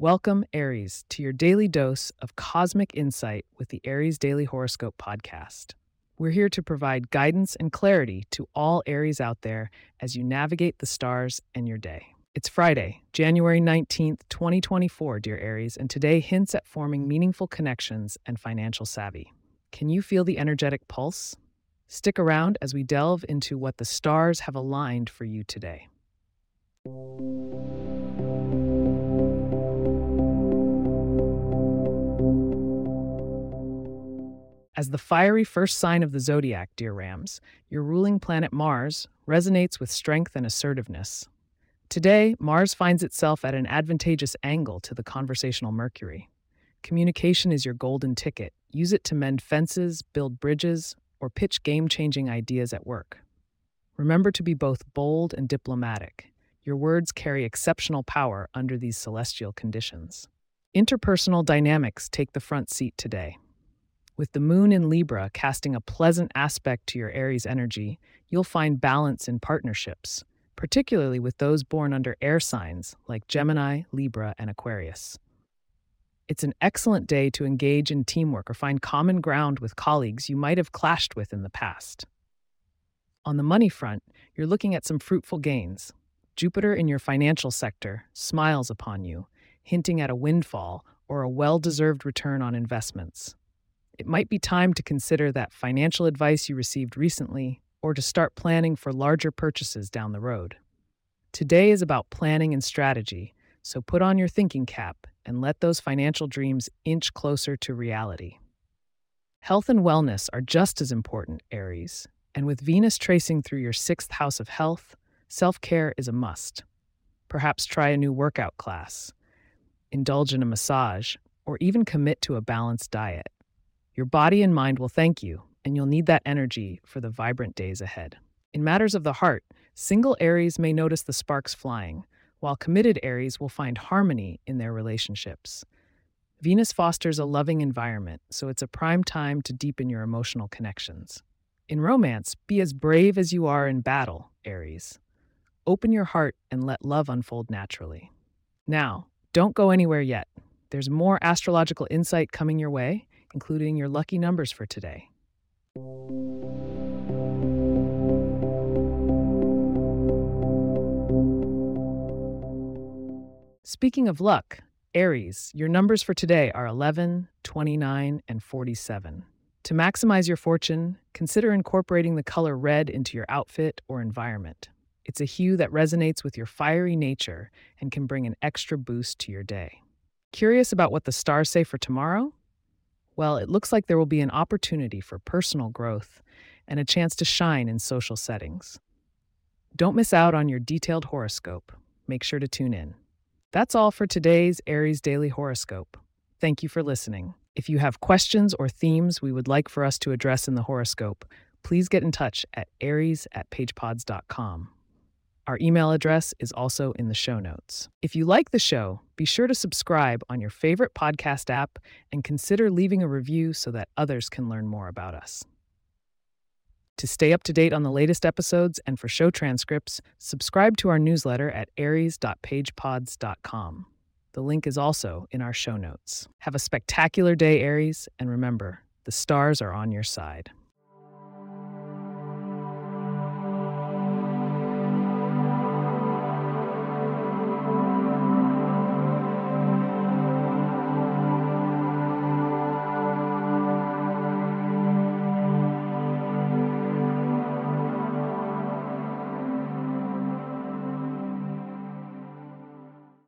Welcome, Aries, to your daily dose of cosmic insight with the Aries Daily Horoscope podcast. We're here to provide guidance and clarity to all Aries out there as you navigate the stars and your day. It's Friday, January 19th, 2024, dear Aries, and today hints at forming meaningful connections and financial savvy. Can you feel the energetic pulse? Stick around as we delve into what the stars have aligned for you today. As the fiery first sign of the zodiac, dear Rams, your ruling planet Mars resonates with strength and assertiveness. Today, Mars finds itself at an advantageous angle to the conversational Mercury. Communication is your golden ticket. Use it to mend fences, build bridges, or pitch game-changing ideas at work. Remember to be both bold and diplomatic. Your words carry exceptional power under these celestial conditions. Interpersonal dynamics take the front seat today. With the moon in Libra casting a pleasant aspect to your Aries energy, you'll find balance in partnerships, particularly with those born under air signs like Gemini, Libra, and Aquarius. It's an excellent day to engage in teamwork or find common ground with colleagues you might have clashed with in the past. On the money front, you're looking at some fruitful gains. Jupiter in your financial sector smiles upon you, hinting at a windfall or a well-deserved return on investments. It might be time to consider that financial advice you received recently or to start planning for larger purchases down the road. Today is about planning and strategy, so put on your thinking cap and let those financial dreams inch closer to reality. Health and wellness are just as important, Aries, and with Venus tracing through your sixth house of health, self-care is a must. Perhaps try a new workout class, indulge in a massage, or even commit to a balanced diet. Your body and mind will thank you, and you'll need that energy for the vibrant days ahead. In matters of the heart, single Aries may notice the sparks flying, while committed Aries will find harmony in their relationships. Venus fosters a loving environment, so it's a prime time to deepen your emotional connections. In romance, be as brave as you are in battle, Aries. Open your heart and let love unfold naturally. Now, don't go anywhere yet. There's more astrological insight coming your way, including your lucky numbers for today. Speaking of luck, Aries, your numbers for today are 11, 29, and 47. To maximize your fortune, consider incorporating the color red into your outfit or environment. It's a hue that resonates with your fiery nature and can bring an extra boost to your day. Curious about what the stars say for tomorrow? Well, it looks like there will be an opportunity for personal growth and a chance to shine in social settings. Don't miss out on your detailed horoscope. Make sure to tune in. That's all for today's Aries Daily Horoscope. Thank you for listening. If you have questions or themes we would like for us to address in the horoscope, please get in touch at aries@pagepods.com. Our email address is also in the show notes. If you like the show, be sure to subscribe on your favorite podcast app and consider leaving a review so that others can learn more about us. To stay up to date on the latest episodes and for show transcripts, subscribe to our newsletter at aries.pagepods.com. The link is also in our show notes. Have a spectacular day, Aries, and remember, the stars are on your side.